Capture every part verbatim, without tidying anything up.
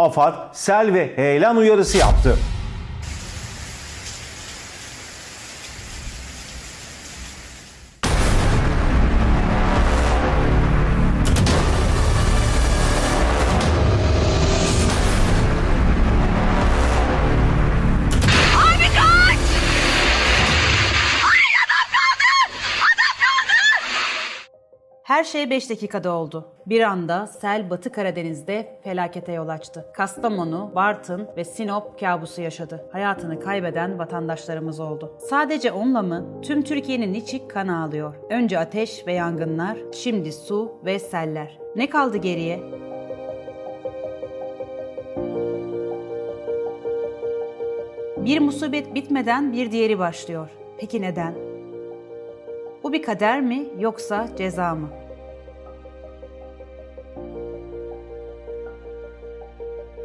AFAD sel ve heyelan uyarısı yaptı. Her şey beş dakikada oldu. Bir anda sel Batı Karadeniz'de felakete yol açtı. Kastamonu, Bartın ve Sinop kabusu yaşadı. Hayatını kaybeden vatandaşlarımız oldu. Sadece onunla mı? Tüm Türkiye'nin içi kan ağlıyor. Önce ateş ve yangınlar, şimdi su ve seller. Ne kaldı geriye? Bir musibet bitmeden bir diğeri başlıyor. Peki neden? Bu bir kader mi yoksa ceza mı?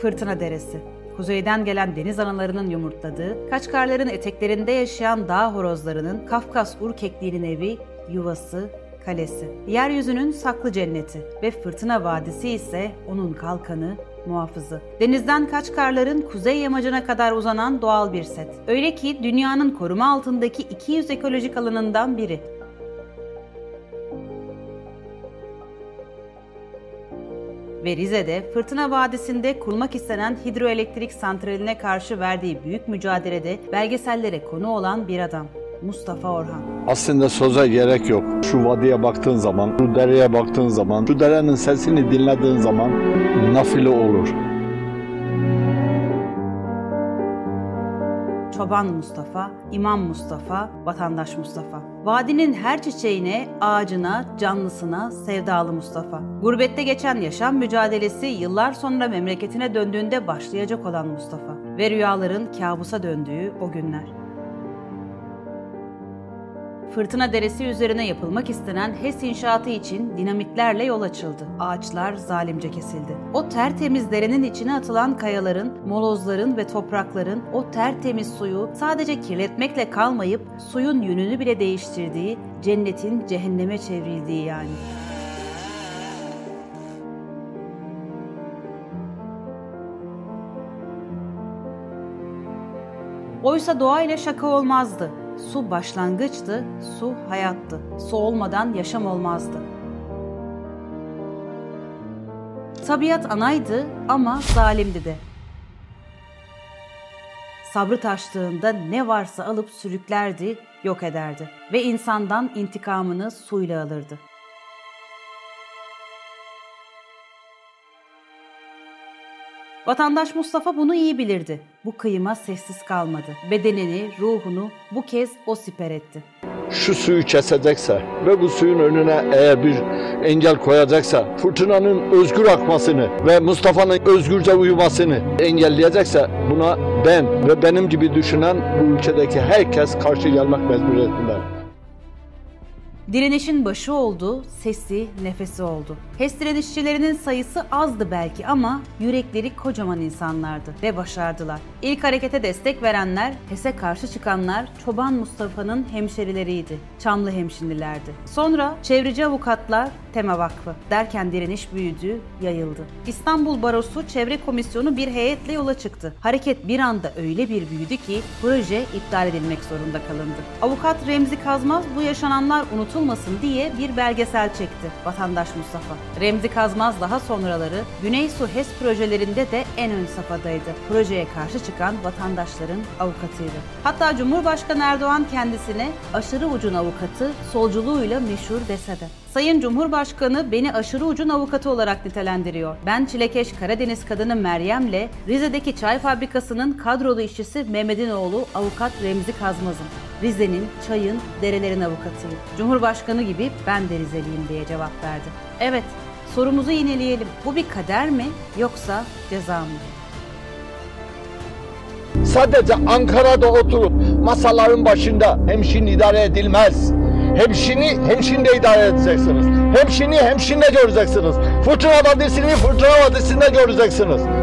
Fırtına Deresi, kuzeyden gelen deniz analarının yumurtladığı, kaçkarların eteklerinde yaşayan dağ horozlarının Kafkas ürkekliğinin evi, yuvası, kalesi. Yeryüzünün saklı cenneti ve Fırtına Vadisi ise onun kalkanı, muhafızı. Denizden Kaçkarların kuzey yamacına kadar uzanan doğal bir set. Öyle ki dünyanın koruma altındaki iki yüz ekolojik alanından biri. Ve Rize'de Fırtına Vadisi'nde kurulmak istenen hidroelektrik santraline karşı verdiği büyük mücadelede belgesellere konu olan bir adam, Mustafa Orhan. Aslında söze gerek yok. Şu vadiye baktığın zaman, şu dereye baktığın zaman, şu derenin sesini dinlediğin zaman nafile olur. Çoban Mustafa, İmam Mustafa, vatandaş Mustafa. Vadinin her çiçeğine, ağacına, canlısına sevdalı Mustafa. Gurbette geçen yaşam mücadelesi yıllar sonra memleketine döndüğünde başlayacak olan Mustafa. Ve rüyaların kabusa döndüğü o günler. Fırtına Deresi üzerine yapılmak istenen H E S inşaatı için dinamitlerle yol açıldı. Ağaçlar zalimce kesildi. O tertemiz derenin içine atılan kayaların, molozların ve toprakların o tertemiz suyu sadece kirletmekle kalmayıp suyun yönünü bile değiştirdiği, cennetin cehenneme çevrildiği yani. Oysa doğayla şaka olmazdı. Su başlangıçtı, su hayattı. Su olmadan yaşam olmazdı. Tabiat anaydı ama zalimdi de. Sabrı taştığında ne varsa alıp sürüklerdi, yok ederdi. Ve insandan intikamını suyla alırdı. Vatandaş Mustafa bunu iyi bilirdi. Bu kıyıma sessiz kalmadı. Bedenini, ruhunu bu kez o siper etti. Şu suyu kesecekse ve bu suyun önüne eğer bir engel koyacaksa, fırtınanın özgür akmasını ve Mustafa'nın özgürce uyumasını engelleyecekse buna ben ve benim gibi düşünen bu ülkedeki herkes karşı gelmek mecburiyetinde. Direnişin başı oldu, sesi, nefesi oldu. H E S direnişçilerinin sayısı azdı belki ama yürekleri kocaman insanlardı ve başardılar. İlk harekete destek verenler, H E S'e karşı çıkanlar Çoban Mustafa'nın hemşerileriydi, Çamlıhemşinlilerdi. Sonra çevreci avukatlar, Tema Vakfı derken direniş büyüdü, yayıldı. İstanbul Barosu Çevre Komisyonu bir heyetle yola çıktı. Hareket bir anda öyle bir büyüdü ki proje iptal edilmek zorunda kalındı. Avukat Remzi Kazmaz bu yaşananlar unutulmuştu. Unutulmasın diye bir belgesel çekti vatandaş Mustafa. Remzi Kazmaz daha sonraları Güneysu H E S projelerinde de en ön safhadaydı. Projeye karşı çıkan vatandaşların avukatıydı. Hatta Cumhurbaşkanı Erdoğan kendisine aşırı ucun avukatı solculuğuyla meşhur dese de. Sayın Cumhurbaşkanı beni aşırı ucun avukatı olarak nitelendiriyor. Ben çilekeş Karadeniz kadını Meryem'le Rize'deki çay fabrikasının kadrolu işçisi Mehmet'in oğlu avukat Remzi Kazmaz'ım. Rize'nin, çayın, derelerin avukatıyım. Cumhurbaşkanı gibi ben de Rizeliyim diye cevap verdi. Evet, sorumuzu yineleyelim. Bu bir kader mi yoksa ceza mı? Sadece Ankara'da oturup masaların başında hemşin idare edilmez. Hemşini hemşinde idare edeceksiniz. Hemşini hemşinde göreceksiniz. Fırtına Vadisi'ni Fırtına Vadisi'nde göreceksiniz.